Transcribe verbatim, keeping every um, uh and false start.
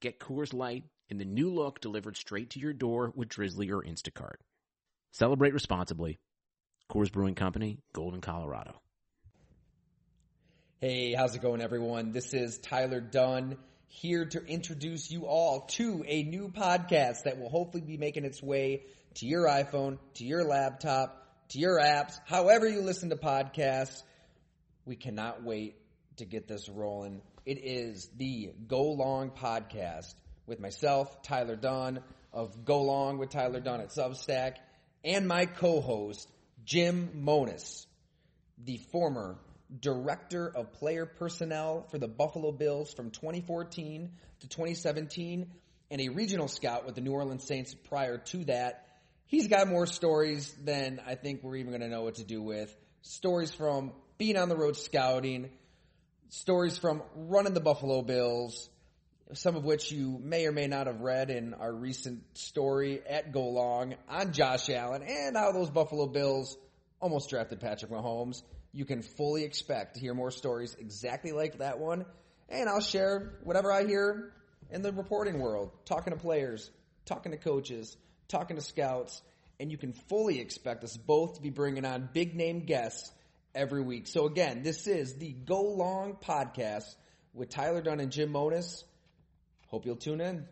Get Coors Light in the new look delivered straight to your door with Drizzly or Instacart. Celebrate responsibly. Coors Brewing Company, Golden, Colorado. Hey, how's it going, everyone? This is Tyler Dunn here to introduce you all to a new podcast that will hopefully be making its way to your iPhone, to your laptop, to your apps, however you listen to podcasts. We cannot wait to get this rolling. It is the Go Long podcast with myself, Tyler Dunn, of Go Long with Tyler Dunn at Substack, and my co-host, Jim Monis, the former director of player personnel for the Buffalo Bills from twenty fourteen to twenty seventeen, and a regional scout with the New Orleans Saints prior to that. He's got more stories than I think we're even going to know what to do with. Stories from being on the road scouting, stories from running the Buffalo Bills, some of which you may or may not have read in our recent story at Go Long on Josh Allen and how those Buffalo Bills almost drafted Patrick Mahomes. You can fully expect to hear more stories exactly like that one, and I'll share whatever I hear in the reporting world, talking to players, talking to coaches, talking to scouts, and you can fully expect us both to be bringing on big-name guests every week. So again, this is the Go Long podcast with Tyler Dunn and Jim Monis. Hope you'll tune in.